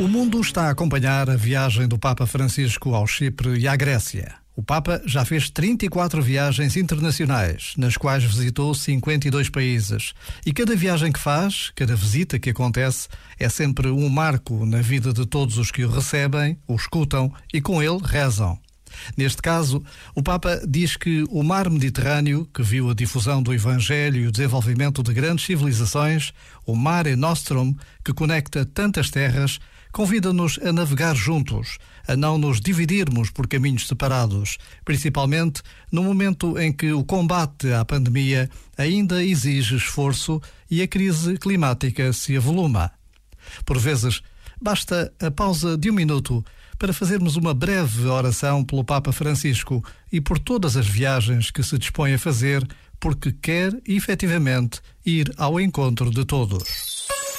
O mundo está a acompanhar a viagem do Papa Francisco ao Chipre e à Grécia. O Papa já fez 34 viagens internacionais, nas quais visitou 52 países. E cada viagem que faz, cada visita que acontece, é sempre um marco na vida de todos os que o recebem, o escutam e com ele rezam. Neste caso, o Papa diz que o Mar Mediterrâneo, que viu a difusão do Evangelho e o desenvolvimento de grandes civilizações, o Mare Nostrum, que conecta tantas terras, convida-nos a navegar juntos, a não nos dividirmos por caminhos separados, principalmente no momento em que o combate à pandemia ainda exige esforço e a crise climática se avoluma. Por vezes, basta a pausa de um minuto para fazermos uma breve oração pelo Papa Francisco e por todas as viagens que se dispõe a fazer, porque quer, efetivamente, ir ao encontro de todos.